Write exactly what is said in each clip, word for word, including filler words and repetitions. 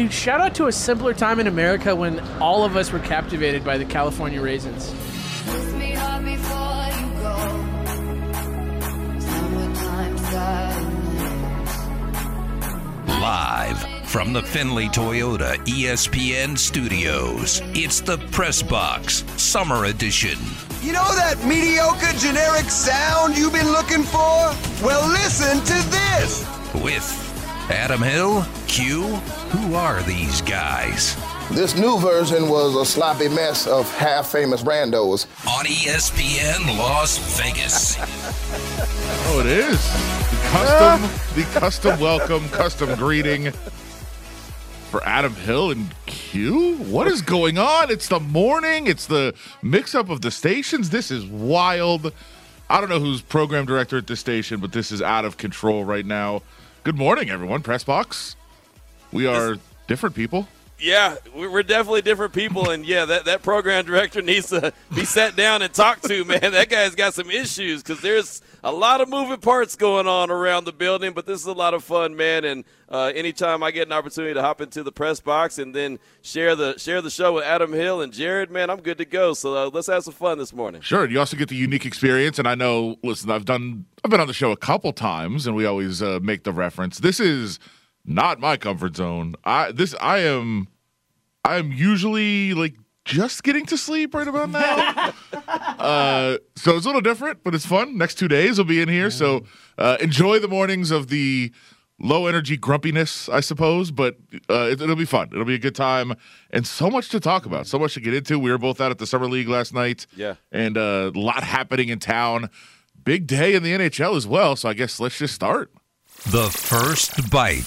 Dude, shout out to a simpler time in America when all of us were captivated by the California Raisins. Live from the Findlay Toyota E S P N Studios, it's the Press Box Summer Edition. You know that mediocre generic sound you've been looking for? Well, listen to this. With Adam Hill, Q, who are these guys? This new version was a sloppy mess of half-famous randos. On E S P N Las Vegas. Oh, it is. The custom, the custom welcome, custom greeting for Adam Hill and Q. What is going on? It's the morning. It's the mix-up of the stations. This is wild. I don't know who's program director at this station, but this is out of control right now. Good morning, everyone. Press Box. We are it's- different people. Yeah, we're definitely different people, and yeah, that, that program director needs to be sat down and talked to, man. That guy's got some issues because there's a lot of moving parts going on around the building, but this is a lot of fun, man, and uh, anytime I get an opportunity to hop into the Press Box and then share the share the show with Adam Hill and Jared, man, I'm good to go, so uh, let's have some fun this morning. Sure, and you also get the unique experience, and I know, listen, I've done, I've been on the show a couple times, and we always uh, make the reference. This is not my comfort zone. I this I am I am usually like just getting to sleep right about now. uh, so it's a little different, but it's fun. Next two days we'll be in here. Yeah. So uh, enjoy the mornings of the low energy grumpiness, I suppose, but uh, it, it'll be fun. It'll be a good time and so much to talk about, so much to get into. We were both out at the Summer League last night. Yeah. And uh, a lot happening in town. Big day in the N H L as well. So I guess let's just start. The first bite.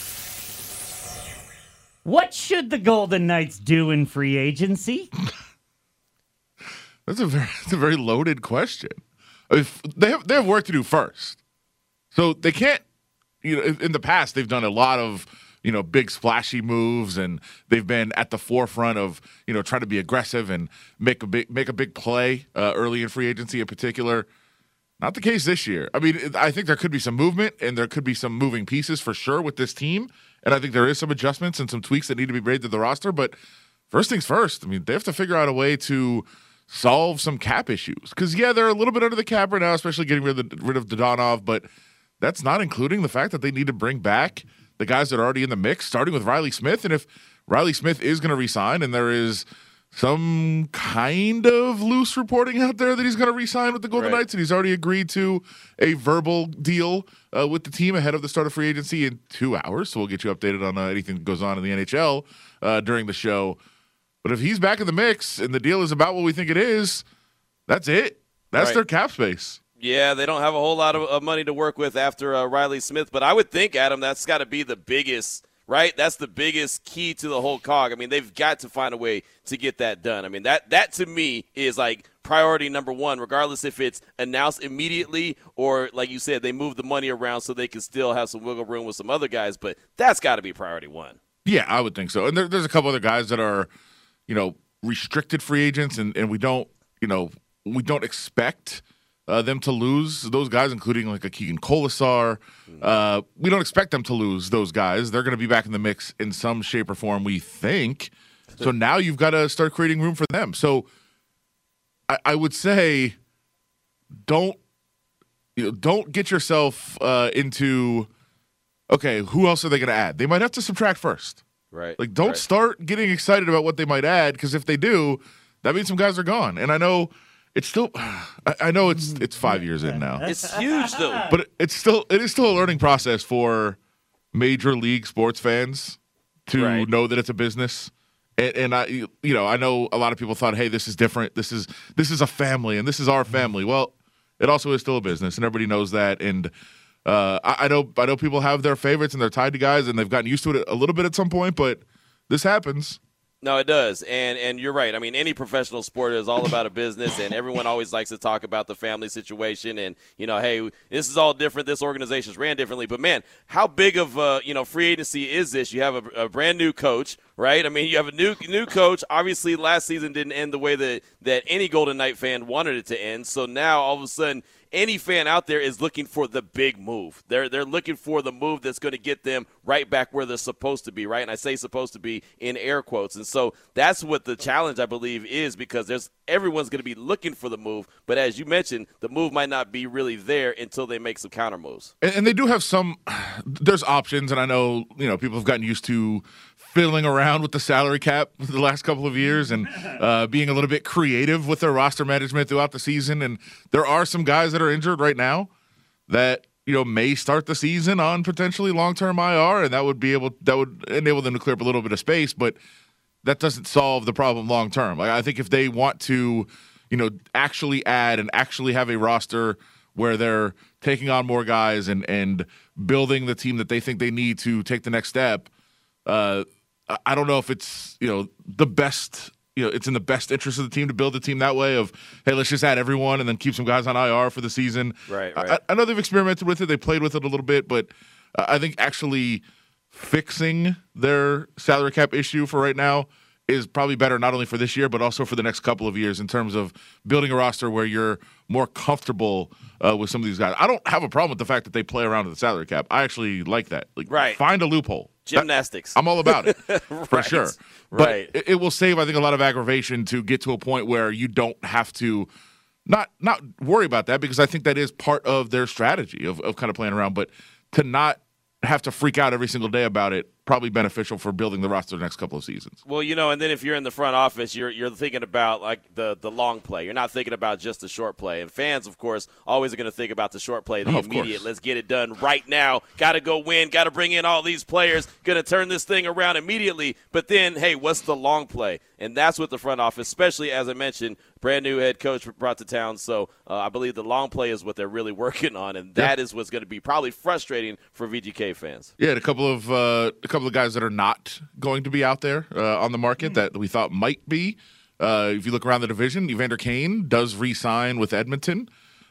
What should the Golden Knights do in free agency? that's, a very, that's a very loaded question. If they have they have work to do first, so they can't. You know, in the past they've done a lot of you know big splashy moves, and they've been at the forefront of you know trying to be aggressive and make a big make a big play uh, early in free agency in particular. Not the case this year. I mean, I think there could be some movement, and there could be some moving pieces for sure with this team. And I think there is some adjustments and some tweaks that need to be made to the roster. But first things first, I mean, they have to figure out a way to solve some cap issues. Because, yeah, they're a little bit under the cap right now, especially getting rid of, the, rid of Dodonov. But that's not including the fact that they need to bring back the guys that are already in the mix, starting with Riley Smith. And if Riley Smith is going to resign and there is some kind of loose reporting out there that he's going to re-sign with the Golden right. Knights, and he's already agreed to a verbal deal uh, with the team ahead of the start of free agency in two hours. So we'll get you updated on uh, anything that goes on in the N H L uh, during the show. But if he's back in the mix and the deal is about what we think it is, that's it. That's right. Their cap space. Yeah, they don't have a whole lot of uh, money to work with after uh, Riley Smith. But I would think, Adam, that's got to be the biggest – right? That's the biggest key to the whole cog. I mean, they've got to find a way to get that done. I mean, that that to me is like priority number one, regardless if it's announced immediately or, like you said, they move the money around so they can still have some wiggle room with some other guys. But that's got to be priority one. Yeah, I would think so. And there, there's a couple other guys that are, you know, restricted free agents, and, and we don't, you know, we don't expect Uh, them to lose those guys, including like a Keegan Kolesar. Uh, we don't expect them to lose those guys. They're going to be back in the mix in some shape or form, we think. So now you've got to start creating room for them. So I, I would say, don't you know, don't get yourself uh, into okay. Who else are they going to add? They might have to subtract first, right? Like, don't right. start getting excited about what they might add, because if they do, that means some guys are gone. And I know. It's still, I know it's it's five years in now. It's huge though, but it's still it is still a learning process for major league sports fans to right. know that it's a business. And, and I, you know, I know a lot of people thought, hey, this is different. This is this is a family, and this is our family. Well, it also is still a business, and everybody knows that. And uh, I, I know I know people have their favorites, and they're tied to guys, and they've gotten used to it a little bit at some point. But this happens. No, it does, and and you're right. I mean, any professional sport is all about a business, and everyone always likes to talk about the family situation and, you know, hey, this is all different. This organization's ran differently. But, man, how big of, uh, you know, free agency is this? You have a, a brand-new coach, right? I mean, you have a new new coach. Obviously, last season didn't end the way that, that any Golden Knight fan wanted it to end. So now, all of a sudden, any fan out there is looking for the big move. They're they're looking for the move that's going to get them right back where they're supposed to be, right? And I say supposed to be in air quotes. And so that's what the challenge, I believe, is, because there's everyone's going to be looking for the move. But as you mentioned, the move might not be really there until they make some counter moves. And, and they do have some – there's options, and I know, you know, people have gotten used to – fiddling around with the salary cap the last couple of years and uh, being a little bit creative with their roster management throughout the season. And there are some guys that are injured right now that, you know, may start the season on potentially long-term I R, and that would be able that would enable them to clear up a little bit of space, but that doesn't solve the problem long-term. Like, I think if they want to, you know, actually add and actually have a roster where they're taking on more guys and, and building the team that they think they need to take the next step, uh, I don't know if it's, you know, the best, you know, it's in the best interest of the team to build the team that way of, hey, let's just add everyone and then keep some guys on I R for the season. Right, right. I, I know they've experimented with it. They played with it a little bit, but I think actually fixing their salary cap issue for right now is probably better, not only for this year, but also for the next couple of years in terms of building a roster where you're more comfortable uh, with some of these guys. I don't have a problem with the fact that they play around with the salary cap. I actually like that. Like, right. Find a loophole. Gymnastics. That, I'm all about it, right. for sure. But right. it, it will save, I think, a lot of aggravation to get to a point where you don't have to not not worry about that, because I think that is part of their strategy of, of kind of playing around. But to not have to freak out every single day about it, probably beneficial for building the roster the next couple of seasons. Well, you know, and then if you're in the front office, you're you're thinking about, like, the, the long play. You're not thinking about just the short play. And fans, of course, always are going to think about the short play, the oh, immediate, course. Let's get it done right now. Got to go win. Got to bring in all these players. Going to turn this thing around immediately. But then, hey, what's the long play? And that's what the front office, especially, as I mentioned, brand-new head coach brought to town. So uh, I believe the long play is what they're really working on, and that yeah. is what's going to be probably frustrating for V G K fans. Yeah, and a couple of uh, – couple of guys that are not going to be out there uh, on the market that we thought might be. Uh, if you look around the division, Evander Kane does re-sign with Edmonton.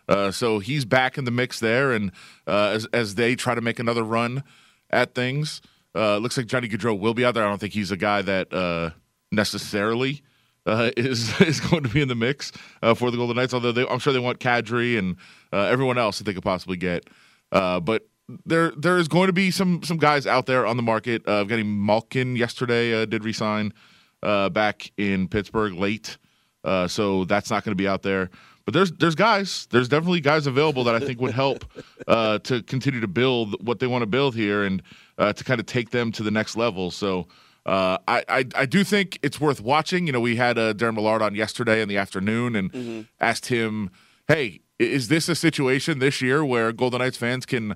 Uh, so he's back in the mix there. And uh, as, as they try to make another run at things, uh, looks like Johnny Gaudreau will be out there. I don't think he's a guy that uh, necessarily uh, is, is going to be in the mix uh, for the Golden Knights, although they, I'm sure they want Kadri and uh, everyone else that they could possibly get. Uh, but There, there is going to be some some guys out there on the market. Uh, getting Malkin yesterday uh, did resign uh, back in Pittsburgh late, uh, so that's not going to be out there. But there's there's guys, there's definitely guys available that I think would help uh, to continue to build what they want to build here and uh, to kind of take them to the next level. So uh, I, I I do think it's worth watching. You know, we had uh, Darren Millard on yesterday in the afternoon and mm-hmm. asked him, "Hey, is this a situation this year where Golden Knights fans can?"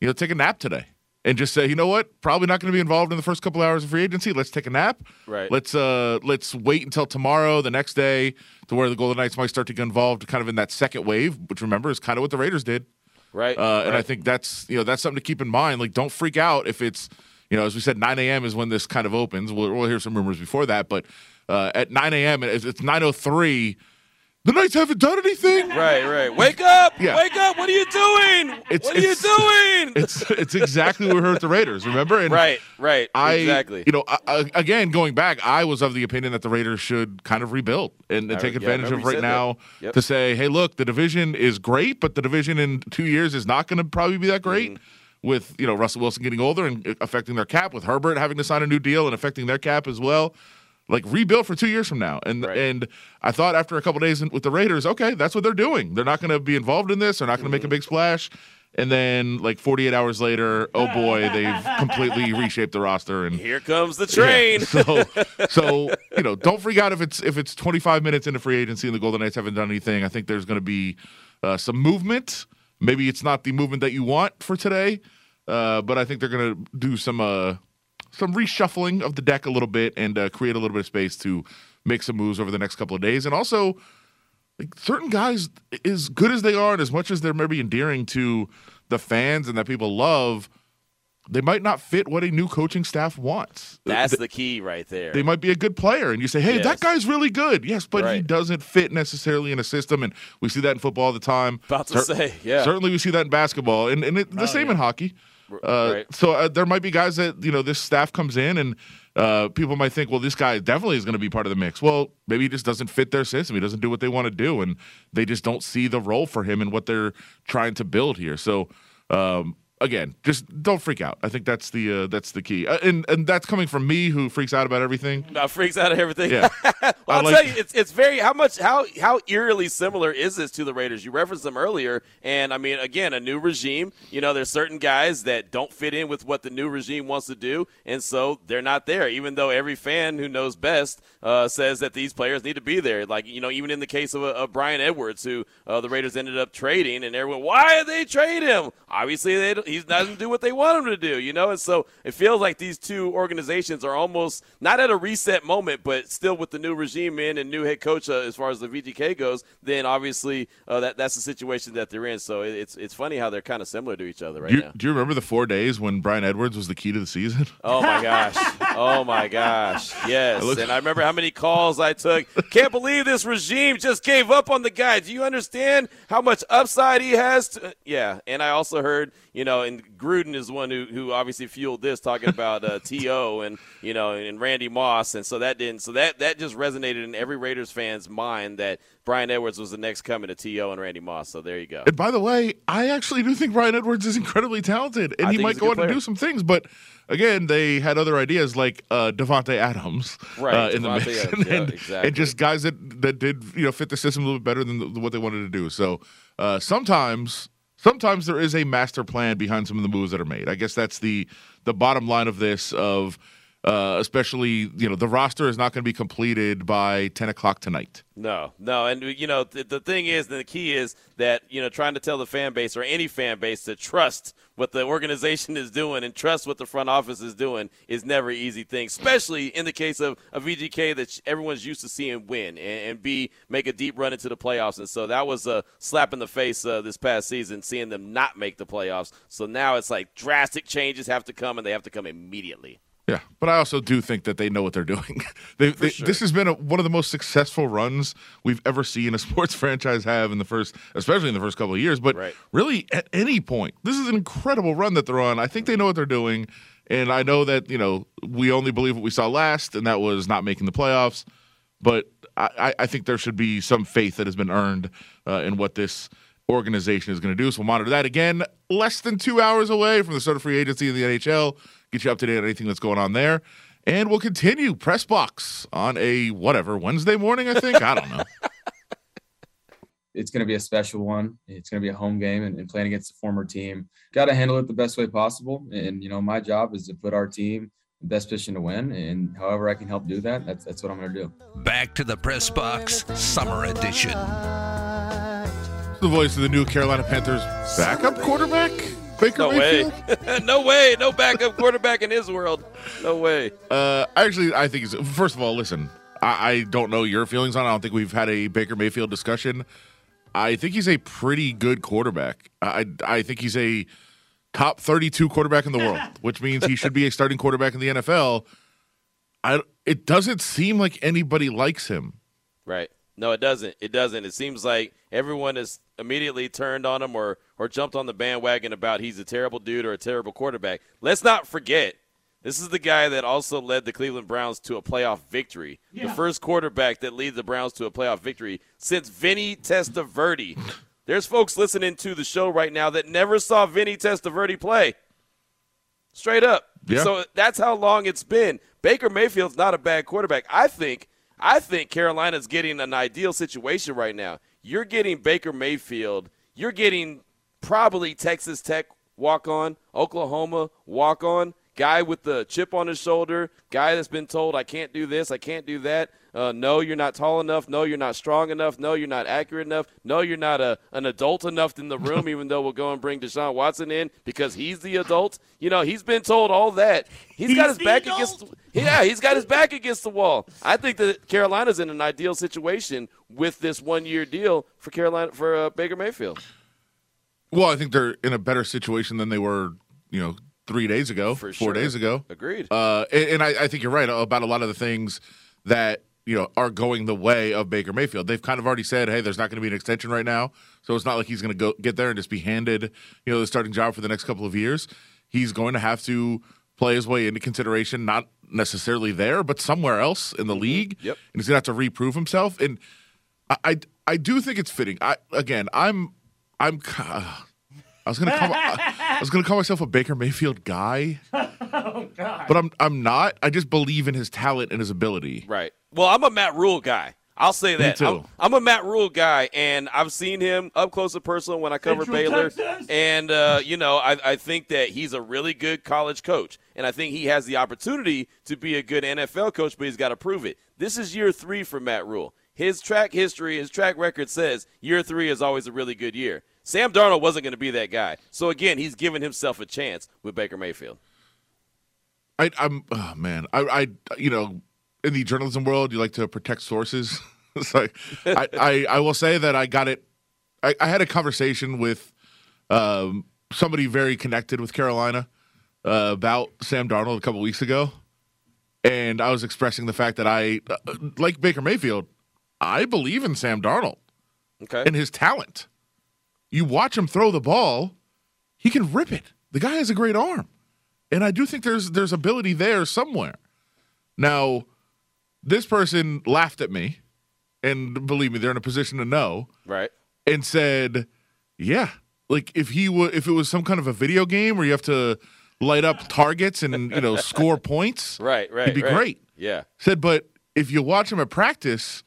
You know, take a nap today and just say, you know what, probably not going to be involved in the first couple hours of free agency. Let's take a nap. Right. Let's uh, let's wait until tomorrow, the next day, to where the Golden Knights might start to get involved kind of in that second wave, which, remember, is kind of what the Raiders did. Right. Uh, right. And I think that's, you know, that's something to keep in mind. Like, don't freak out if it's, you know, as we said, nine a.m. is when this kind of opens. We'll, we'll hear some rumors before that. But uh, at nine a.m., it's nine oh three. The Knights haven't done anything. Right, right. Wake up! Yeah. Wake up! What are you doing? It's, what are you doing? It's it's exactly what we heard at the Raiders. Remember? And right, right. I, exactly. You know, I, I, again, going back, I was of the opinion that the Raiders should kind of rebuild and, and take I, advantage yeah, of right now yep. to say, hey, look, the division is great, but the division in two years is not going to probably be that great. Mm. With, you know, Russell Wilson getting older and affecting their cap, with Herbert having to sign a new deal and affecting their cap as well. Like, rebuild for two years from now. And right. and I thought after a couple of days with the Raiders, okay, that's what they're doing. They're not going to be involved in this. They're not going to mm-hmm. make a big splash. And then, like, forty-eight hours later, oh, boy, they've completely reshaped the roster. And here comes the train. Yeah, so, so, you know, don't freak out if it's if it's twenty-five minutes into free agency and the Golden Knights haven't done anything. I think there's going to be uh, some movement. Maybe it's not the movement that you want for today, uh, but I think they're going to do some uh, – some reshuffling of the deck a little bit and uh, create a little bit of space to make some moves over the next couple of days. And also, like, certain guys, as good as they are and as much as they're maybe endearing to the fans and that people love, they might not fit what a new coaching staff wants. That's they, the key right there. They might be a good player, and you say, hey, yes. that guy's really good. Yes, but right. he doesn't fit necessarily in a system, and we see that in football all the time. About to Cer- say, yeah. Certainly we see that in basketball, and, and it, the oh, same yeah. in hockey. Uh, right. So uh, there might be guys that, you know, this staff comes in and uh, people might think, well, this guy definitely is going to be part of the mix. Well, maybe he just doesn't fit their system. He doesn't do what they want to do, and they just don't see the role for him and what they're trying to build here. So, um, again, just don't freak out. I think that's the uh, that's the key, uh, and and that's coming from me, who freaks out about everything. No, freaks out of everything. Yeah. well, I'll like, tell you, it's it's very how much how how eerily similar is this to the Raiders? You referenced them earlier, and I mean, again, a new regime. You know, there's certain guys that don't fit in with what the new regime wants to do, and so they're not there. Even though every fan who knows best uh, says that these players need to be there. Like, you know, even in the case of, of Bryan Edwards, who uh, the Raiders ended up trading, and everyone, why did they trade him? Obviously, they don't. He doesn't do what they want him to do, you know? And so it feels like these two organizations are almost not at a reset moment, but still with the new regime in and new head coach uh, as far as the V G K goes, then obviously uh, that that's the situation that they're in. So it's it's funny how they're kind of similar to each other right do you, now. Do you remember the four days when Bryan Edwards was the key to the season? Oh, my gosh. Oh, my gosh. Yes. Looks- and I remember how many calls I took. Can't believe this regime just gave up on the guy. Do you understand how much upside he has? To- yeah. And I also heard, you know, and Gruden is the one who, who obviously fueled this, talking about uh, T O and, you know, and Randy Moss. And so that didn't, so that, that just resonated in every Raiders fan's mind that Bryan Edwards was the next coming to T O and Randy Moss. So there you go. And by the way, I actually do think Bryan Edwards is incredibly talented, and I he might go out and do some things. But again, they had other ideas like uh, Davante Adams right, uh, in Davante the mix, Adams. and, yeah, exactly. and just guys that, that did, you know, fit the system a little bit better than the, what they wanted to do. So uh, sometimes. Sometimes there is a master plan behind some of the moves that are made. I guess that's the the bottom line of this, of uh, especially, you know, the roster is not going to be completed by ten o'clock tonight. No, no. And, you know, th- the thing is, the key is that, you know, trying to tell the fan base or any fan base to trust what the organization is doing and trust what the front office is doing is never an easy thing, especially in the case of a V G K that everyone's used to seeing win and, and B, make a deep run into the playoffs. And so that was a slap in the face uh, this past season, seeing them not make the playoffs. So now it's like drastic changes have to come, and they have to come immediately. Yeah, but I also do think that they know what they're doing. they, they, sure. This has been a, one of the most successful runs we've ever seen a sports franchise have in the first, especially in the first couple of years, but right. really at any point. This is an incredible run that they're on. I think they know what they're doing, and I know that, you know, we only believe what we saw last, and that was not making the playoffs, but I, I think there should be some faith that has been earned uh, in what this organization is going to do, so we'll monitor that. Again, less than two hours away from the start of free agency in the N H L. Get you up to date on anything that's going on there. And we'll continue Press Box on a whatever Wednesday morning, I think. I don't know. It's going to be a special one. It's going to be a home game, and, and playing against a former team. Got to handle it the best way possible. And, you know, my job is to put our team in the best position to win. And however I can help do that, that's, that's what I'm going to do. Back to the Press Box Summer Edition. The voice of the new Carolina Panthers backup quarterback. Baker no Mayfield? way. no way. No backup quarterback in his world. No way. Uh, actually, I think, it's, first of all, listen, I, I don't know your feelings on it. I don't think we've had a Baker Mayfield discussion. I think he's a pretty good quarterback. I, I think he's a top thirty-two quarterback in the world, which means he should be a starting quarterback in the N F L. I, it doesn't seem like anybody likes him. Right. No, it doesn't. It doesn't. It seems like everyone has immediately turned on him or or jumped on the bandwagon about he's a terrible dude or a terrible quarterback. Let's not forget, this is the guy that also led the Cleveland Browns to a playoff victory. Yeah. The first quarterback that leads the Browns to a playoff victory since Vinny Testaverde. There's folks listening to the show right now that never saw Vinny Testaverde play. Straight up. Yeah. So that's how long it's been. Baker Mayfield's not a bad quarterback. I think I think Carolina's getting an ideal situation right now. You're getting Baker Mayfield. You're getting probably Texas Tech walk-on, Oklahoma walk-on, guy with the chip on his shoulder, guy that's been told, I can't do this, I can't do that. Uh, no, you're not tall enough. No, you're not strong enough. No, you're not accurate enough. No, you're not a, an adult enough in the room, even though we'll go and bring Deshaun Watson in because he's the adult. You know, he's been told all that. He's, he's got his back adult. against – yeah, he's got his back against the wall. I think that Carolina's in an ideal situation with this one-year deal for Carolina for uh, Baker Mayfield. Well, I think they're in a better situation than they were, you know, three days ago, for four sure. days ago. Agreed. Uh, and and I, I think you're right about a lot of the things that – you know, are going the way of Baker Mayfield. They've kind of already said, hey, there's not going to be an extension right now, so it's not like he's going to go get there and just be handed, you know, the starting job for the next couple of years. he's going to have to play his way into consideration, not necessarily there, but somewhere else in the league. Yep. And he's going to have to reprove himself. And I, I, I do think it's fitting. I again, I'm, I'm, uh, I was going to call, I was going to call myself a Baker Mayfield guy. Oh God! But I'm, I'm not. I just believe in his talent and his ability. Right. Well, I'm a Matt Rhule guy. I'll say that. Me too. I'm, I'm a Matt Rhule guy, and I've seen him up close and personal when I covered Central Baylor. Texas. And, uh, you know, I, I think that he's a really good college coach, and I think he has the opportunity to be a good N F L coach, but he's got to prove it. This is year three for Matt Rhule. His track history, his track record says year three is always a really good year. Sam Darnold wasn't going to be that guy. So, again, he's given himself a chance with Baker Mayfield. I, I'm – oh, man. I, I, you know – in the journalism world, you like to protect sources. It's like, I, I, I will say that I got it. I, I had a conversation with um, somebody very connected with Carolina uh, about Sam Darnold a couple weeks ago. And I was expressing the fact that I, like Baker Mayfield, I believe in Sam Darnold okay. and his talent. You watch him throw the ball, he can rip it. The guy has a great arm. And I do think there's there's ability there somewhere. Now, this person laughed at me, and believe me, they're in a position to know. Right. And said, yeah, like if he w- if it was some kind of a video game where you have to light up targets and, you know, score points, right, right, he'd be right. great. Yeah. Said, but if you watch him at practice,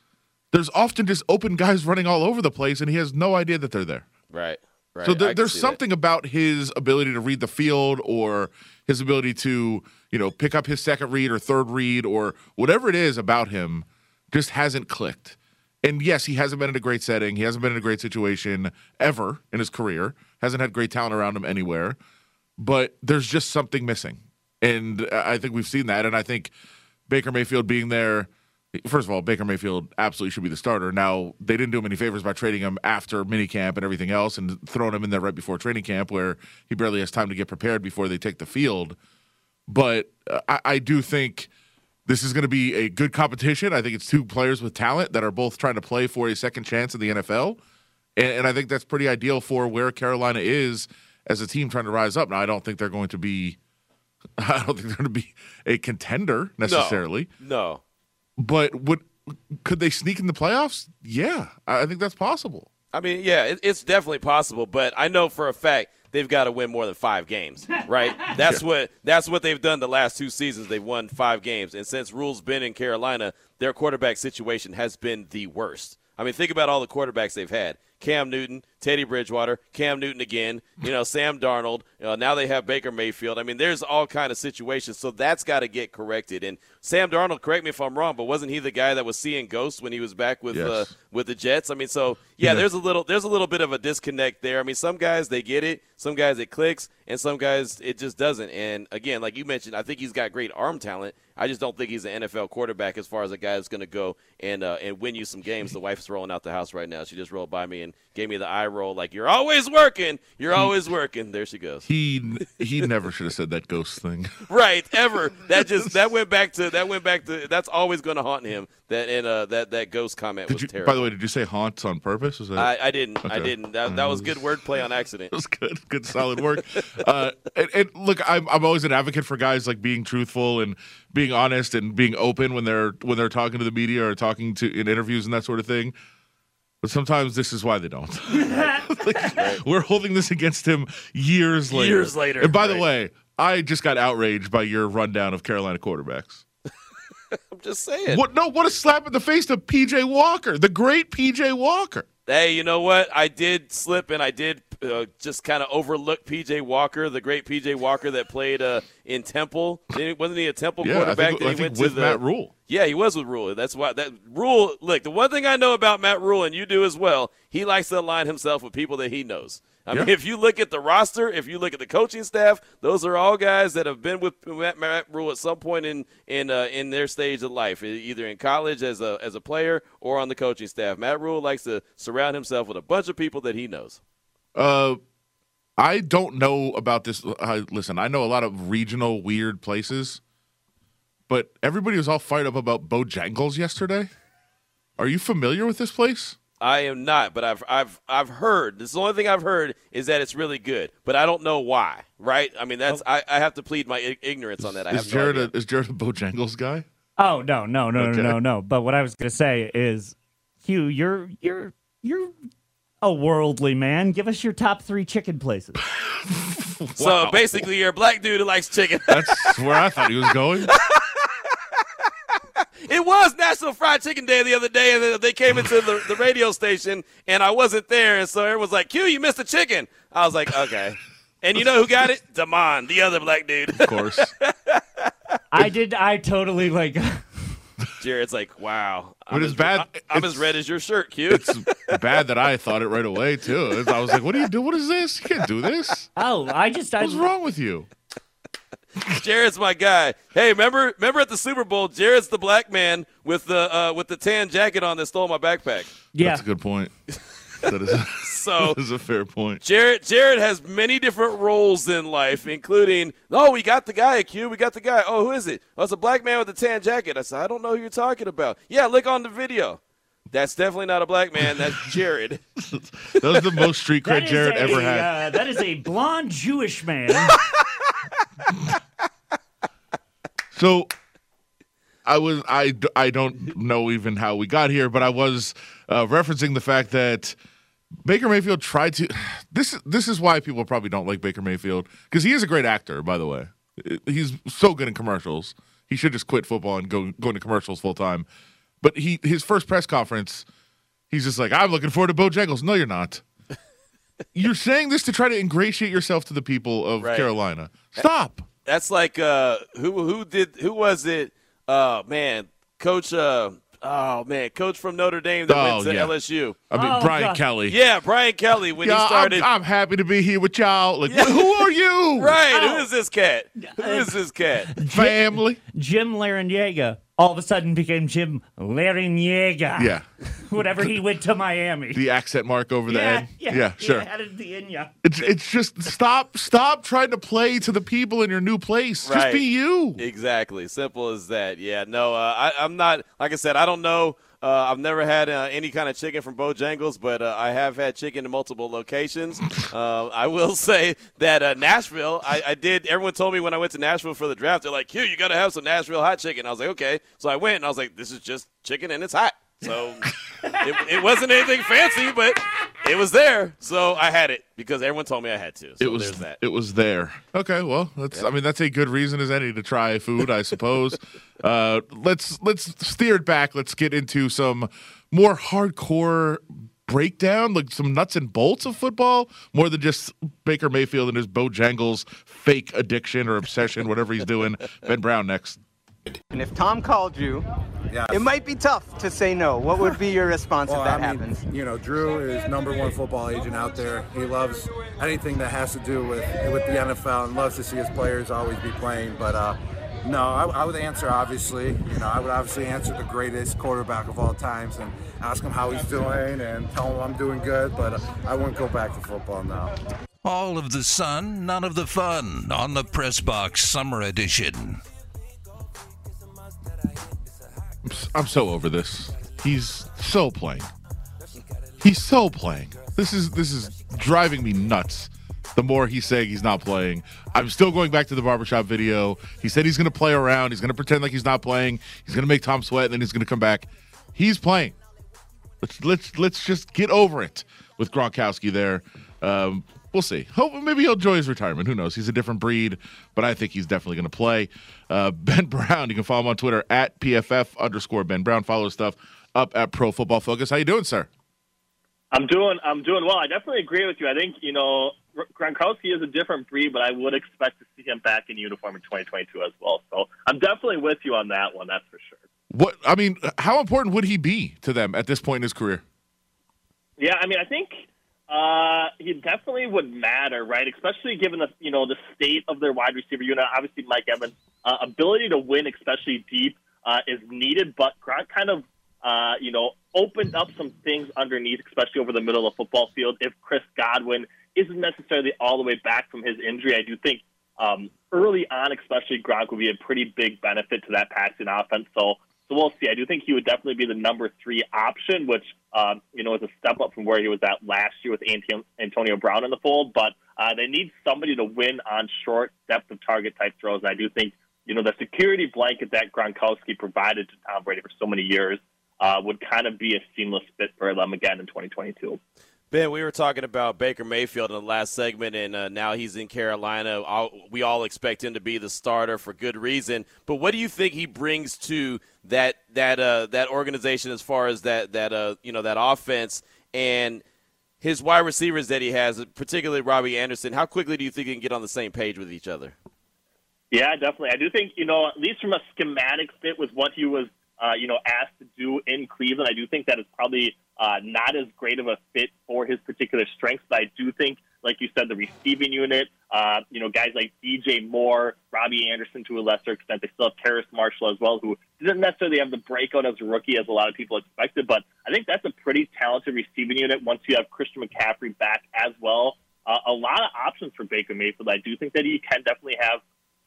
there's often just open guys running all over the place, and he has no idea that they're there. Right, right. So there, there's something that. about his ability to read the field or his ability to – you know, pick up his second read or third read or whatever it is about him just hasn't clicked. And, yes, he hasn't been in a great setting. He hasn't been in a great situation ever in his career. Hasn't had great talent around him anywhere. But there's just something missing. And I think we've seen that. And I think Baker Mayfield being there, first of all, Baker Mayfield absolutely should be the starter. Now, they didn't do him any favors by trading him after minicamp and everything else and throwing him in there right before training camp where he barely has time to get prepared before they take the field. But uh, I, I do think this is going to be a good competition. I think it's two players with talent that are both trying to play for a second chance in the N F L. And, and I think that's pretty ideal for where Carolina is as a team trying to rise up. Now, I don't think they're going to be – I don't think they're going to be a contender necessarily. No. no. But would, could they sneak in the playoffs? Yeah. I think that's possible. I mean, yeah, it, it's definitely possible. But I know for a fact – they've got to win more than five games, right? That's sure. what that's what they've done the last two seasons. They've won five games. And since Rhule's been in Carolina, their quarterback situation has been the worst. I mean, think about all the quarterbacks they've had. Cam Newton, Teddy Bridgewater, Cam Newton again, you know, Sam Darnold. Uh, now they have Baker Mayfield. I mean, there's all kind of situations, so that's got to get corrected. And Sam Darnold, correct me if I'm wrong, but wasn't he the guy that was seeing ghosts when he was back with yes. uh, with the Jets? I mean, so yeah, yeah, there's a little there's a little bit of a disconnect there. I mean, some guys they get it, some guys it clicks, and some guys it just doesn't. And again, like you mentioned, I think he's got great arm talent. I just don't think he's an N F L quarterback as far as a guy that's going to go and uh, and win you some games. The wife's rolling out the house right now. She just rolled by me and gave me the eye roll like, you're always working, you're he, always working. There she goes. He he never should have said that ghost thing. Right, ever. That just that went back to that went back to that's always going to haunt him. That and uh, that that ghost comment did was you, terrible. By the way, did you say haunts on purpose? Was that... I, I didn't. Okay. I didn't. That, that was good wordplay on accident. That was good. Good solid work. uh, and, and look, I'm I'm always an advocate for guys like being truthful and being honest and being open when they're when they're talking to the media or talking to in interviews and that sort of thing. But sometimes this is why they don't. Like, right. We're holding this against him years later. Years later. And by right. the way, I just got outraged by your rundown of Carolina quarterbacks. I'm just saying. What? No, what a slap in the face to P J Walker, the great P J Walker. Hey, you know what? I did slip and I did uh, just kind of overlook P J Walker, the great P J Walker that played uh, in Temple. Wasn't he a Temple yeah, quarterback? I think, I think went with to Matt the, Rhule. Yeah, he was with Rhule. That's why that Rhule. Look, the one thing I know about Matt Rhule, and you do as well, he likes to align himself with people that he knows. I yeah. mean, if you look at the roster, if you look at the coaching staff, those are all guys that have been with Matt, Matt Rhule at some point in in uh, in their stage of life, either in college as a as a player or on the coaching staff. Matt Rhule likes to surround himself with a bunch of people that he knows. Uh, I don't know about this. Uh, listen, I know a lot of regional weird places, but everybody was all fired up about Bojangles yesterday. Are you familiar with this place? I am not, but I've I've I've heard. This is the only thing I've heard is that it's really good, but I don't know why. Right? I mean, that's I, I have to plead my ignorance on that. I have is Jared no a, is Jared a Bojangles guy? Oh no no no okay. no no no. But what I was gonna say is, Hugh, you're you're you're a worldly man. Give us your top three chicken places. Wow. So basically, you're a black dude who likes chicken. That's where I thought he was going. It was National Fried Chicken Day the other day, and they came into the, the radio station, and I wasn't there, and so everyone was like, Q, you missed the chicken. I was like, okay. And you know who got it? Damon, the other black dude. Of course. I did. I totally, like... Jared's like, wow. I'm, as, bad, I, I'm as red as your shirt, Q. It's bad that I thought it right away, too. I was like, what do you do? What is this? You can't do this. Oh, I just... What's I, wrong with you? Jared's my guy. Hey, remember remember at the Super Bowl, Jared's the black man with the uh, with the tan jacket on that stole my backpack. Yeah. That's a good point. That is a, so, that is a fair point. Jared Jared has many different roles in life, including, oh, we got the guy, Q. We got the guy. Oh, who is it? Oh, it's a black man with a tan jacket. I said, I don't know who you're talking about. Yeah, look on the video. That's definitely not a black man. That's Jared. That was the most street cred Jared a, ever had. Uh, that is a blonde Jewish man. So I was I, I don't know even how we got here, but I was uh, referencing the fact that Baker Mayfield tried to this this is why people probably don't like Baker Mayfield, because he is a great actor, by the way. He's so good in commercials. He should just quit football and go go into commercials full time. But he his first press conference, he's just like, I'm looking forward to Bojangles. No, you're not. You're saying this to try to ingratiate yourself to the people of right. Carolina. Stop. That's like uh, who who did who was it? Uh, man, coach. Uh, oh man, coach from Notre Dame that oh, went to yeah. L S U. I mean, oh, Brian God. Kelly. Yeah, Brian Kelly. When yeah, he started, I'm, I'm happy to be here with y'all. Like, yeah. Who are you? Right? Oh. Who is this cat? Who is this cat? Family. Jim Larrañaga. All of a sudden became Jim Larrañaga. Yeah. Whenever he went to Miami. The accent mark over the yeah, end. Yeah, yeah sure. Yeah, added the inya. It's, it's just stop stop trying to play to the people in your new place. Right. Just be you. Exactly. Simple as that. Yeah, no, uh, I, I'm not, like I said, I don't know. Uh, I've never had uh, any kind of chicken from Bojangles, but uh, I have had chicken in multiple locations. uh, I will say that uh, Nashville, I, I did. Everyone told me when I went to Nashville for the draft, they're like, Q, you got to have some Nashville hot chicken. I was like, okay. So I went, and I was like, this is just chicken, and it's hot. So it, it wasn't anything fancy, but it was there. So I had it because everyone told me I had to. So it was, there's that. It was there. Okay, well, that's, yeah. I mean, that's a good reason as any to try food, I suppose. uh, let's let's steer it back. Let's get into some more hardcore breakdown, like some nuts and bolts of football, more than just Baker Mayfield and his Bojangles fake addiction or obsession, whatever he's doing. Ben Brown next. And if Tom called you, yes. It might be tough to say no. What would be your response well, if that I mean, happens? You know, Drew is number one football agent out there. He loves anything that has to do with with the N F L and loves to see his players always be playing. But, uh, no, I, I would answer, obviously. You know, I would obviously answer the greatest quarterback of all times and ask him how he's doing and tell him I'm doing good. But uh, I wouldn't go back to football now. All of the sun, none of the fun on the Press Box Summer Edition. I'm so over this. He's so playing. He's so playing. This is this is driving me nuts. The more he's saying he's not playing, I'm still going back to the barbershop video. He said he's going to play around. He's going to pretend like he's not playing. He's going to make Tom sweat, and then he's going to come back. He's playing. Let's let's let's just get over it with Gronkowski there. Um, we'll see. Hope maybe he'll enjoy his retirement. Who knows? He's a different breed, but I think he's definitely going to play. Uh, Ben Brown, you can follow him on Twitter at P F F underscore Ben Brown. Follow his stuff up at Pro Football Focus. How you doing, sir? I'm doing. I'm doing well. I definitely agree with you. I think you know Gronkowski is a different breed, but I would expect to see him back in uniform in twenty twenty-two as well. So I'm definitely with you on that one. That's for sure. What I mean, how important would he be to them at this point in his career? Yeah, I mean, I think. Uh, he definitely would matter, right? Especially given the you know the state of their wide receiver unit. Obviously, Mike Evans' uh, ability to win, especially deep, uh, is needed. But Gronk kind of uh, you know opened up some things underneath, especially over the middle of the football field. If Chris Godwin isn't necessarily all the way back from his injury, I do think um, early on, especially Gronk would be a pretty big benefit to that passing offense. So. So we'll see. I do think he would definitely be the number three option, which, um, you know, is a step up from where he was at last year with Antonio Brown in the fold. But uh, they need somebody to win on short depth of target type throws. And I do think, you know, the security blanket that Gronkowski provided to Tom Brady for so many years uh, would kind of be a seamless fit for them again in twenty twenty-two. Ben, we were talking about Baker Mayfield in the last segment, and uh, now he's in Carolina. I'll, we all expect him to be the starter for good reason. But what do you think he brings to that that uh, that organization as far as that that uh, you know that offense and his wide receivers that he has, particularly Robbie Anderson? How quickly do you think he can get on the same page with each other? Yeah, definitely. I do think, you know, at least from a schematic fit with what he was uh, you know asked to do in Cleveland, I do think that is probably Uh, not as great of a fit for his particular strengths, but I do think, like you said, the receiving unit, uh, you know, guys like D J Moore, Robbie Anderson to a lesser extent. They still have Terrace Marshall as well, who didn't necessarily have the breakout as a rookie as a lot of people expected, but I think that's a pretty talented receiving unit once you have Christian McCaffrey back as well. Uh, a lot of options for Baker Mayfield. I do think that he can definitely have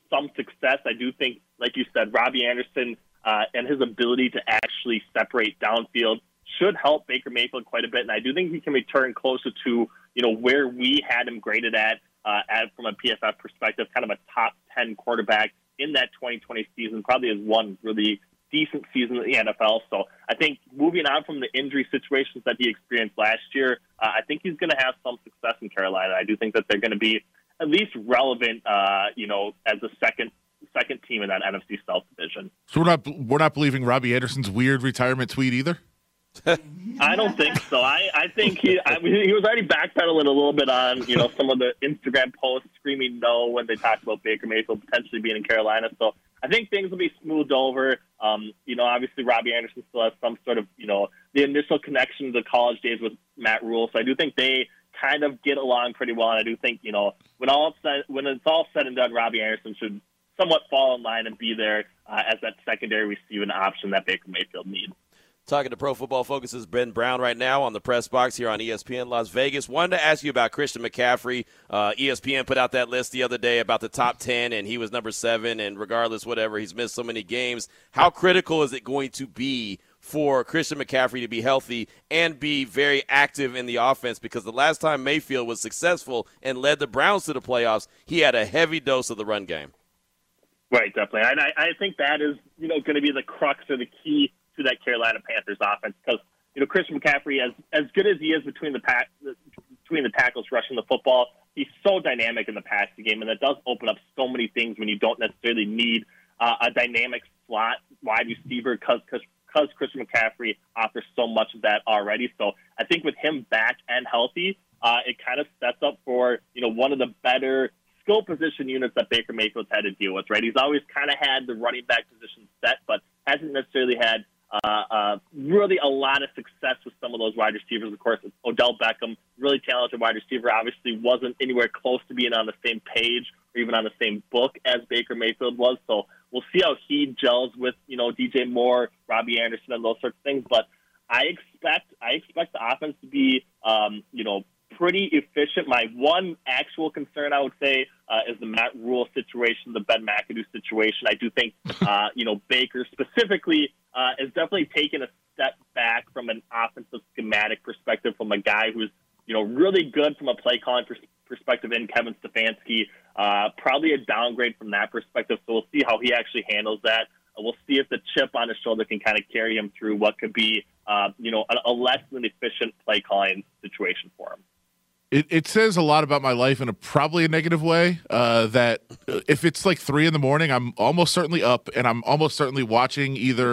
some success. I do think, like you said, Robbie Anderson uh, and his ability to actually separate downfield should help Baker Mayfield quite a bit, and I do think he can return closer to, you know, where we had him graded at, uh, at from a P F F perspective, kind of a top ten quarterback in that twenty twenty season, probably as one really decent season in the N F L. So I think moving on from the injury situations that he experienced last year, uh, I think he's going to have some success in Carolina. I do think that they're going to be at least relevant, uh, you know, as a second second team in that N F C South division. So we're not we're not believing Robbie Anderson's weird retirement tweet either? I don't think so. I, I think he I mean, he was already backpedaling a little bit on, you know, some of the Instagram posts screaming no when they talked about Baker Mayfield potentially being in Carolina. So I think things will be smoothed over. Um, you know, obviously Robbie Anderson still has some sort of, you know, the initial connection to the college days with Matt Rhule. So I do think they kind of get along pretty well. And I do think, you know, when all said, when it's all said and done, Robbie Anderson should somewhat fall in line and be there uh, as that secondary receiving option that Baker Mayfield needs. Talking to Pro Football Focus's Ben Brown right now on the press box here on E S P N Las Vegas. Wanted to ask you about Christian McCaffrey. Uh, E S P N put out that list the other day about the top ten, and he was number seven, and regardless, whatever, he's missed so many games. How critical is it going to be for Christian McCaffrey to be healthy and be very active in the offense? Because the last time Mayfield was successful and led the Browns to the playoffs, he had a heavy dose of the run game. Right, definitely. And I, I think that is, you know, going to be the crux or the key to that Carolina Panthers offense, because, you know, Christian McCaffrey, as as good as he is between the pack, between the tackles rushing the football, he's so dynamic in the passing game, and that does open up so many things when you don't necessarily need uh, a dynamic slot wide receiver, because because Christian McCaffrey offers so much of that already. So I think with him back and healthy, uh, it kind of sets up for, you know, one of the better skill position units that Baker Mayfield's had to deal with. Right, he's always kind of had the running back position set, but hasn't necessarily had Uh, uh, really a lot of success with some of those wide receivers. Of course, Odell Beckham, really talented wide receiver, obviously wasn't anywhere close to being on the same page or even on the same book as Baker Mayfield was. So we'll see how he gels with, you know, D J Moore, Robbie Anderson, and those sorts of things. But I expect I expect the offense to be, um, you know, pretty efficient. My one actual concern, I would say, uh, is the Matt Rhule situation, the Ben McAdoo situation. I do think, uh, you know, Baker specifically uh, is definitely taking a step back from an offensive schematic perspective, from a guy who's, you know, really good from a play calling pers- perspective in Kevin Stefanski. Uh, probably a downgrade from that perspective. So we'll see how he actually handles that. We'll see if the chip on his shoulder can kind of carry him through what could be, uh, you know, a, a less than efficient play calling situation for him. It, it says a lot about my life in a probably a negative way uh, that if it's like three in the morning, I'm almost certainly up and I'm almost certainly watching either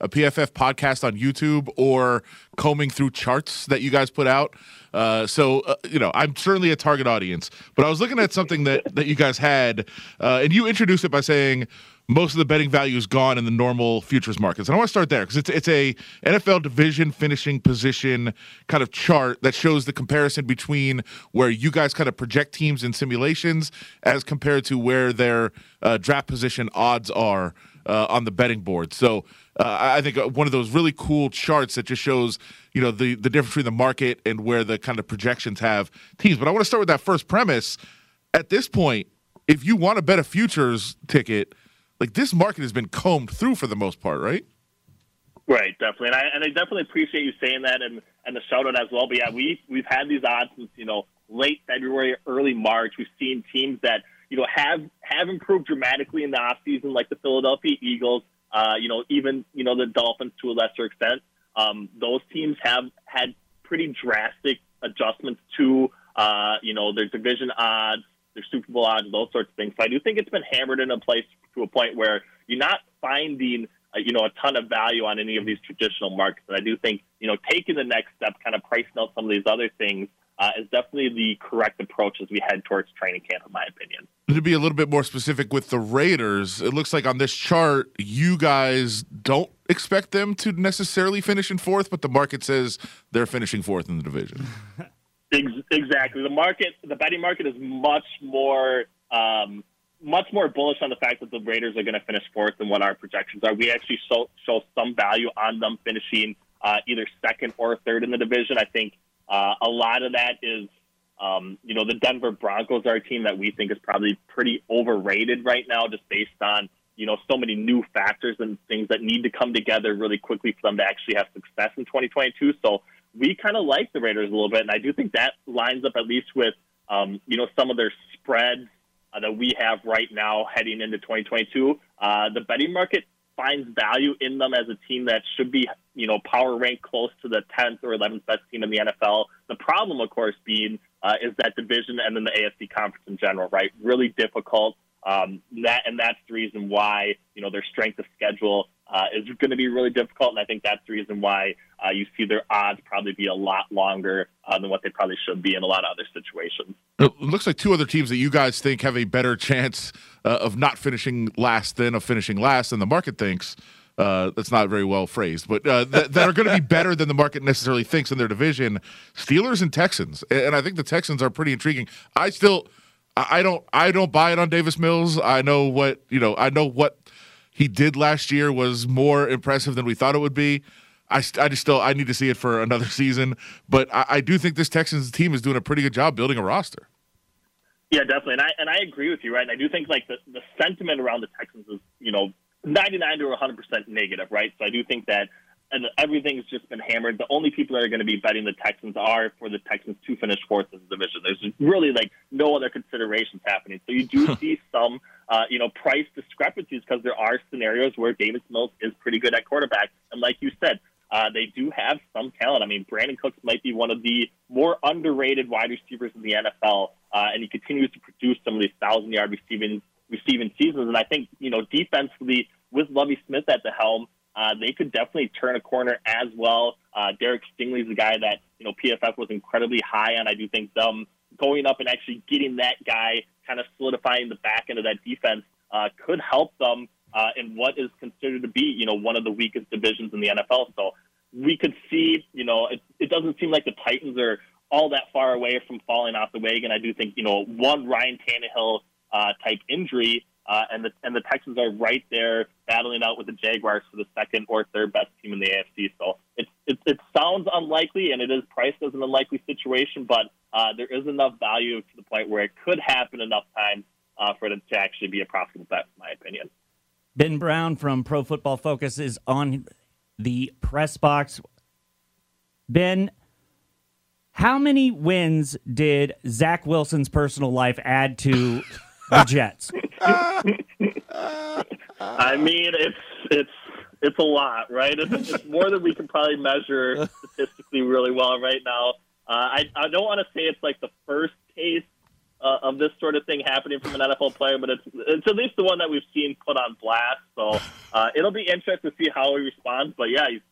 a P F F podcast on YouTube or combing through charts that you guys put out. Uh, so, uh, you know, I'm certainly a target audience, but I was looking at something that, that you guys had uh, and you introduced it by saying most of the betting value is gone in the normal futures markets. And I want to start there because it's it's a N F L division finishing position kind of chart that shows the comparison between where you guys kind of project teams in simulations as compared to where their uh, draft position odds are uh, on the betting board. So uh, I think one of those really cool charts that just shows, you know, the, the difference between the market and where the kind of projections have teams. But I want to start with that first premise. At this point, if you want to bet a futures ticket, like, this market has been combed through for the most part, right? Right, definitely. And I, and I definitely appreciate you saying that and, and the shout-out as well. But, yeah, we, we've had these odds since, you know, late February, early March. We've seen teams that, you know, have, have improved dramatically in the offseason, like the Philadelphia Eagles, uh, you know, even, you know, the Dolphins to a lesser extent. Um, those teams have had pretty drastic adjustments to, uh, you know, their division odds, their Super Bowl odds, those sorts of things. So I do think it's been hammered into place to a point where you're not finding – you know, a ton of value on any of these traditional markets. And I do think, you know, taking the next step, kind of pricing out some of these other things, uh, is definitely the correct approach as we head towards training camp, in my opinion. To be a little bit more specific with the Raiders, it looks like on this chart, you guys don't expect them to necessarily finish in fourth, but the market says they're finishing fourth in the division. Exactly. The market, the betting market is much more, um, much more bullish on the fact that the Raiders are going to finish fourth than what our projections are. We actually show, show some value on them finishing uh, either second or third in the division. I think uh, a lot of that is, um, you know, the Denver Broncos are a team that we think is probably pretty overrated right now, just based on, you know, so many new factors and things that need to come together really quickly for them to actually have success in twenty twenty-two. So we kind of like the Raiders a little bit, and I do think that lines up at least with, um, you know, some of their spreads that we have right now heading into twenty twenty-two. Uh, the betting market finds value in them as a team that should be, you know, power ranked close to the tenth or eleventh best team in the N F L. The problem, of course, being uh, is that division and then the A F C conference in general, right? Really difficult. Um, that and that's the reason why, you know, their strength of schedule uh, is going to be really difficult. And I think that's the reason why uh, you see their odds probably be a lot longer uh, than what they probably should be in a lot of other situations. It looks like two other teams that you guys think have a better chance uh, of not finishing last than of finishing last than the market thinks. Uh, that's not very well phrased, but uh, th- that are going to be better than the market necessarily thinks in their division, Steelers and Texans. And I think the Texans are pretty intriguing. I still... I don't. I don't buy it on Davis Mills. I know what you know. I know what he did last year was more impressive than we thought it would be. I, I just still. I need to see it for another season. But I, I do think this Texans team is doing a pretty good job building a roster. Yeah, definitely. And I and I agree with you, right? And I do think like the, the sentiment around the Texans is, you know, ninety-nine to one hundred percent negative, right? So I do think that. And everything's just been hammered. The only people that are going to be betting the Texans are for the Texans to finish fourth in the division. There's really like no other considerations happening. So you do see some, uh, you know, price discrepancies because there are scenarios where Davis Mills is pretty good at quarterback. And like you said, uh, they do have some talent. I mean, Brandon Cooks might be one of the more underrated wide receivers in the N F L, uh, and he continues to produce some of these thousand-yard receiving receiving seasons. And I think, you know, defensively with Lovie Smith at the helm, Uh, they could definitely turn a corner as well. Uh, Derek Stingley is a guy that, you know, P F F was incredibly high on. I do think them going up and actually getting that guy, kind of solidifying the back end of that defense, uh, could help them uh, in what is considered to be, you know, one of the weakest divisions in the N F L. So we could see, you know, it, it doesn't seem like the Titans are all that far away from falling off the wagon. I do think, you know, one Ryan Tannehill uh, type injury. Uh, and the and the Texans are right there battling out with the Jaguars for the second or third best team in the A F C. So it it, it sounds unlikely, and it is priced as an unlikely situation, but uh, there is enough value to the point where it could happen enough times uh, for it to actually be a profitable bet, in my opinion. Ben Brown from Pro Football Focus is on the press box. Ben, how many wins did Zach Wilson's personal life add to the Jets? I mean, it's it's it's a lot, right? It's, it's more than we can probably measure statistically really well right now. Uh, I I don't want to say it's like the first case uh, of this sort of thing happening from an N F L player, but it's it's at least the one that we've seen put on blast. So uh, it'll be interesting to see how he responds. But yeah, he's,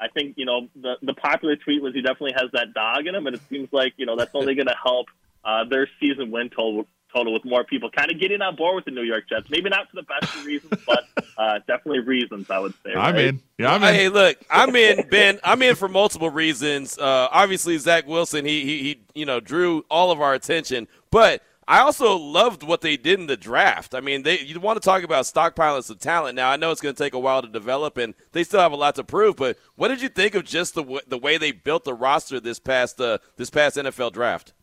I think you know the the popular tweet was he definitely has that dog in him, and it seems like you know that's only going to help uh, their season win total. total with more people kind of getting on board with the New York Jets. Maybe not for the best of reasons, but uh, definitely reasons, I would say. Right? I'm in. Yeah, I'm in. Hey, look, I'm in, Ben. I'm in for multiple reasons. Uh, obviously, Zach Wilson, he, he he you know, drew all of our attention. But I also loved what they did in the draft. I mean, they you want to talk about stockpiling some talent. Now, I know it's going to take a while to develop, and they still have a lot to prove. But what did you think of just the, w- the way they built the roster this past uh, this past N F L draft?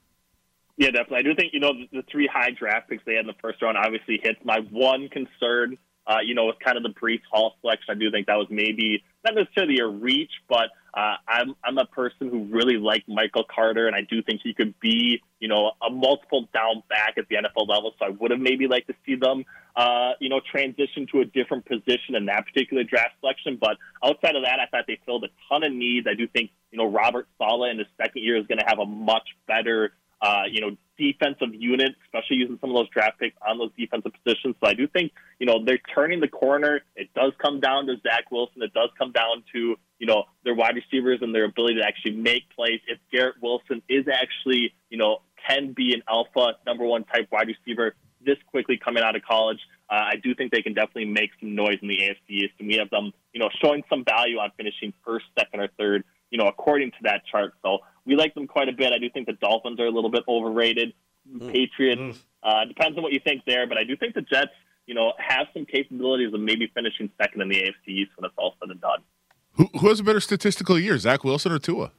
Yeah, definitely. I do think, you know, the, the three high draft picks they had in the first round obviously hits my one concern, uh, you know, with kind of the Breece Hall selection. I do think that was maybe not necessarily a reach, but uh, I'm I'm a person who really liked Michael Carter, and I do think he could be, you know, a multiple down back at the N F L level. So I would have maybe liked to see them, uh, you know, transition to a different position in that particular draft selection. But outside of that, I thought they filled a ton of needs. I do think, you know, Robert Saleh in his second year is going to have a much better, uh, you know, defensive unit, especially using some of those draft picks on those defensive positions. So I do think, you know, they're turning the corner. It does come down to Zach Wilson. It does come down to, you know, their wide receivers and their ability to actually make plays. If Garrett Wilson is actually, you know, can be an alpha number one type wide receiver this quickly coming out of college, uh, I do think they can definitely make some noise in the A F C East. And we have them, you know, showing some value on finishing first, second, or third, you know, according to that chart. So we like them quite a bit. I do think the Dolphins are a little bit overrated. Mm. Patriots, uh, depends on what you think there, but I do think the Jets, you know, have some capabilities of maybe finishing second in the A F C East when it's all said and done. Who, who has a better statistical year, Zach Wilson or Tua?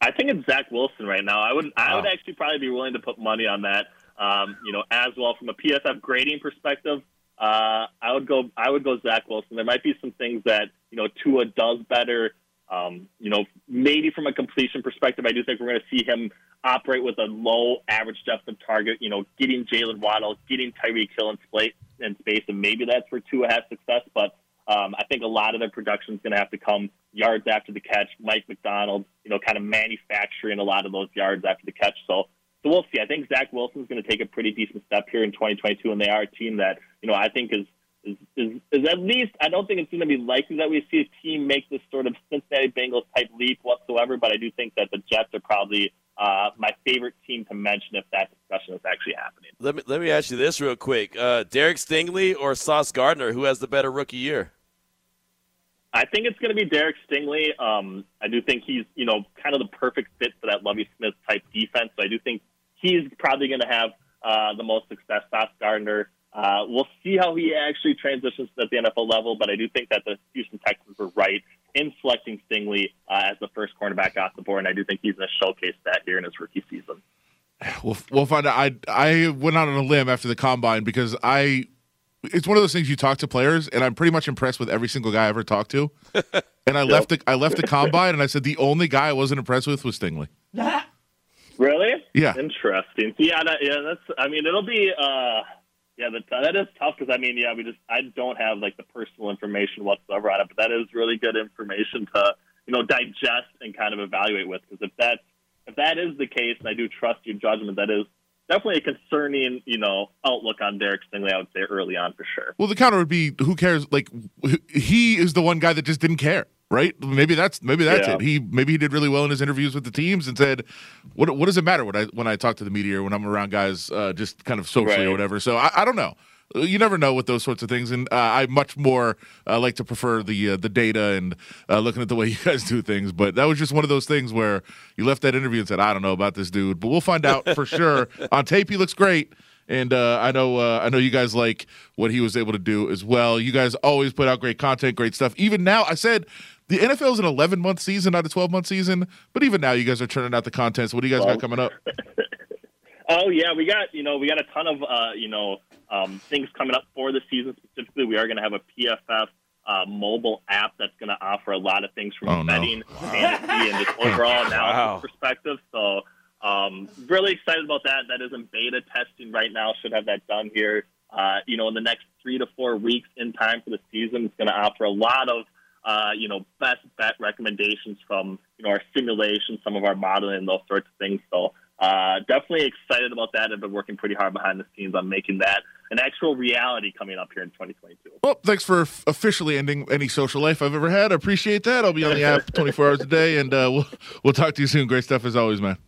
I think it's Zach Wilson right now. I would, wow. I would actually probably be willing to put money on that. Um, you know, as well from a P F F grading perspective, uh, I would go, I would go Zach Wilson. There might be some things that, you know, Tua does better. Um, you know, maybe from a completion perspective, I do think we're going to see him operate with a low average depth of target, you know, getting Jalen Waddle, getting Tyreek Hill in space, in space, and maybe that's where Tua has success. But um, I think a lot of their production is going to have to come yards after the catch, Mike McDonald, you know, kind of manufacturing a lot of those yards after the catch. So, so we'll see. I think Zach Wilson's going to take a pretty decent step here in twenty twenty-two, and they are a team that, you know, I think is Is, is, is at least, I don't think it's going to be likely that we see a team make this sort of Cincinnati Bengals-type leap whatsoever, but I do think that the Jets are probably uh, my favorite team to mention if that discussion is actually happening. Let me let me ask you this real quick. Uh, Derek Stingley or Sauce Gardner, who has the better rookie year? I think it's going to be Derek Stingley. Um, I do think he's, you know, kind of the perfect fit for that Lovie Smith-type defense, so I do think he's probably going to have uh, the most success. Sauce Gardner, Uh, we'll see how he actually transitions at the N F L level, but I do think that the Houston Texans were right in selecting Stingley uh, as the first cornerback off the board, and I do think he's going to showcase that here in his rookie season. We'll, we'll find out. I I went out on a limb after the combine because I it's one of those things you talk to players, and I'm pretty much impressed with every single guy I ever talked to. And I yep. left the I left the combine, and I said the only guy I wasn't impressed with was Stingley. Really? Yeah. Interesting. Yeah. That, yeah. That's. I mean, it'll be. Uh, Yeah, but that is tough because, I mean, yeah, we just I don't have, like, the personal information whatsoever on it, but that is really good information to, you know, digest and kind of evaluate with, because if that, if that is the case, and I do trust your judgment, that is definitely a concerning, you know, outlook on Derek Stingley, I would say, early on for sure. Well, the counter would be, who cares? Like, he is the one guy that just didn't care, right? Maybe that's maybe that's yeah. it. He Maybe he did really well in his interviews with the teams and said, what what does it matter when I when I talk to the media or when I'm around guys uh, just kind of socially right. or whatever. So I, I don't know. You never know with those sorts of things. And uh, I much more uh, like to prefer the uh, the data and uh, looking at the way you guys do things. But that was just one of those things where you left that interview and said, I don't know about this dude, but we'll find out for sure. On tape, he looks great. And uh, I know, uh, I know you guys like what he was able to do as well. You guys always put out great content, great stuff. Even now, I said the N F L is an eleven-month season, not a twelve-month season. But even now, you guys are turning out the content. So what do you guys got coming up? Oh yeah, we got you know we got a ton of uh, you know um, things coming up for the season specifically. We are going to have a P F F uh, mobile app that's going to offer a lot of things from oh, betting, no. wow. fantasy, and just overall analysis wow. perspective. So. Um, really excited about that. That is in beta testing right now. Should have that done here, uh, you know, in the next three to four weeks in time for the season. It's going to offer a lot of, uh, you know, best bet recommendations from, you know, our simulations, some of our modeling, and those sorts of things. So uh, definitely excited about that. I've been working pretty hard behind the scenes on making that an actual reality coming up here in twenty twenty-two. Well, thanks for f- officially ending any social life I've ever had. I appreciate that. I'll be on the app twenty-four hours a day, and uh, we'll we'll talk to you soon. Great stuff as always, man.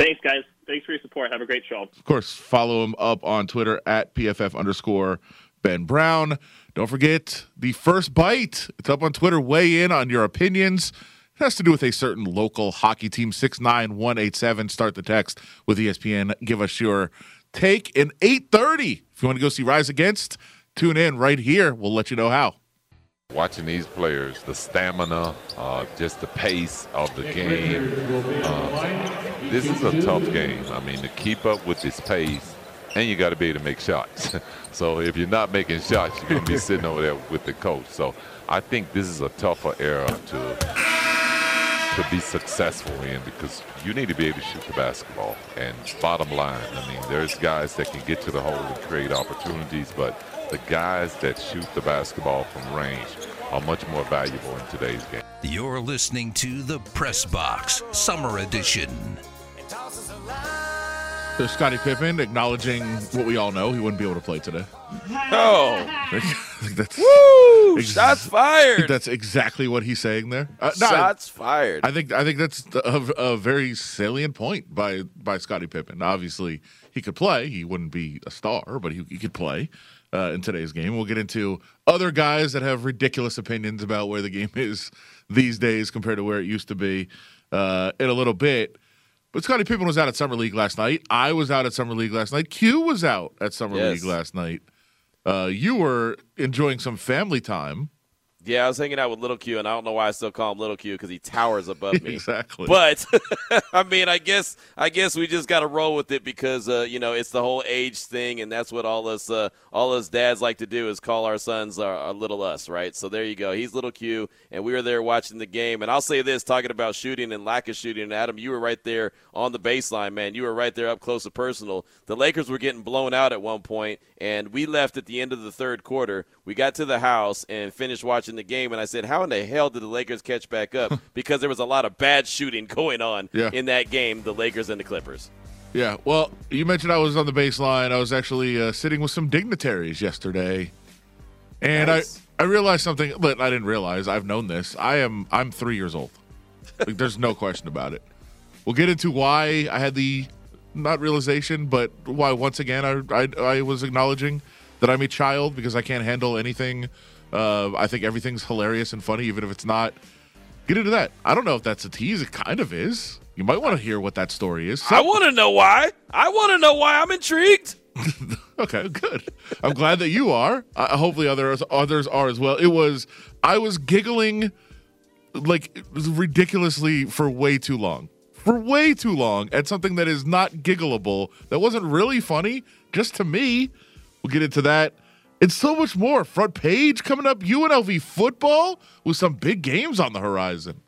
Thanks, guys. Thanks for your support. Have a great show. Of course, follow him up on Twitter at P F F underscore Ben Brown. Don't forget the First Bite. It's up on Twitter. Weigh in on your opinions. It has to do with a certain local hockey team, six nine one eight seven. Start the text with E S P N. Give us your take. And eight thirty, if you want to go see Rise Against, tune in right here. We'll let you know how. Watching these players, the stamina, uh, just the pace of the game. Um, this is a tough game. I mean, to keep up with this pace and you got to be able to make shots. So if you're not making shots, you're going to be sitting over there with the coach. So I think this is a tougher era to to be successful in, because you need to be able to shoot the basketball. And bottom line, I mean, there's guys that can get to the hole and create opportunities, but the guys that shoot the basketball from range are much more valuable in today's game. You're listening to The Press Box Summer Edition. There's Scottie Pippen acknowledging what we all know. He wouldn't be able to play today. Oh. That's, Woo! Shots fired. That's exactly what he's saying there. Uh, no, shots fired. I think I think that's a, a very salient point by, by Scottie Pippen. Obviously, he could play. He wouldn't be a star, but he, he could play uh, in today's game. We'll get into other guys that have ridiculous opinions about where the game is these days compared to where it used to be uh, in a little bit. But Scottie Pippen was out at Summer League last night. I was out at Summer League last night. Q was out at Summer yes. League last night. Uh, you were enjoying some family time. Yeah, I was hanging out with Little Q, and I don't know why I still call him Little Q because he towers above me. Exactly. But, I mean, I guess I guess we just got to roll with it because, uh, you know, it's the whole age thing, and that's what all us uh, all us dads like to do is call our sons our, our little us, right? So there you go. He's Little Q, and we were there watching the game. And I'll say this, talking about shooting and lack of shooting, and Adam, you were right there on the baseline, man. You were right there up close and personal. The Lakers were getting blown out at one point, and we left at the end of the third quarter. We got to the house and finished watching the game, and I said, how in the hell did the Lakers catch back up? Because there was a lot of bad shooting going on yeah. in that game, the Lakers and the Clippers. Yeah, well, you mentioned I was on the baseline. I was actually uh, sitting with some dignitaries yesterday, and nice. I, I realized something that I didn't realize. I've known this. I am I'm three years old. Like, there's no question about it. We'll get into why I had the, not realization, but why once again I, I, I was acknowledging that I'm a child because I can't handle anything. Uh, I think everything's hilarious and funny, even if it's not. Get into that. I don't know if that's a tease. It kind of is. You might want to hear what that story is. So- I want to know why. I want to know why. I'm intrigued. Okay, good. I'm glad that you are. Uh, hopefully others others are as well. It was, I was giggling like ridiculously for way too long. For way too long at something that is not giggleable, that wasn't really funny, just to me. We'll get into that. It's so much more. Front page coming up. U N L V football with some big games on the horizon.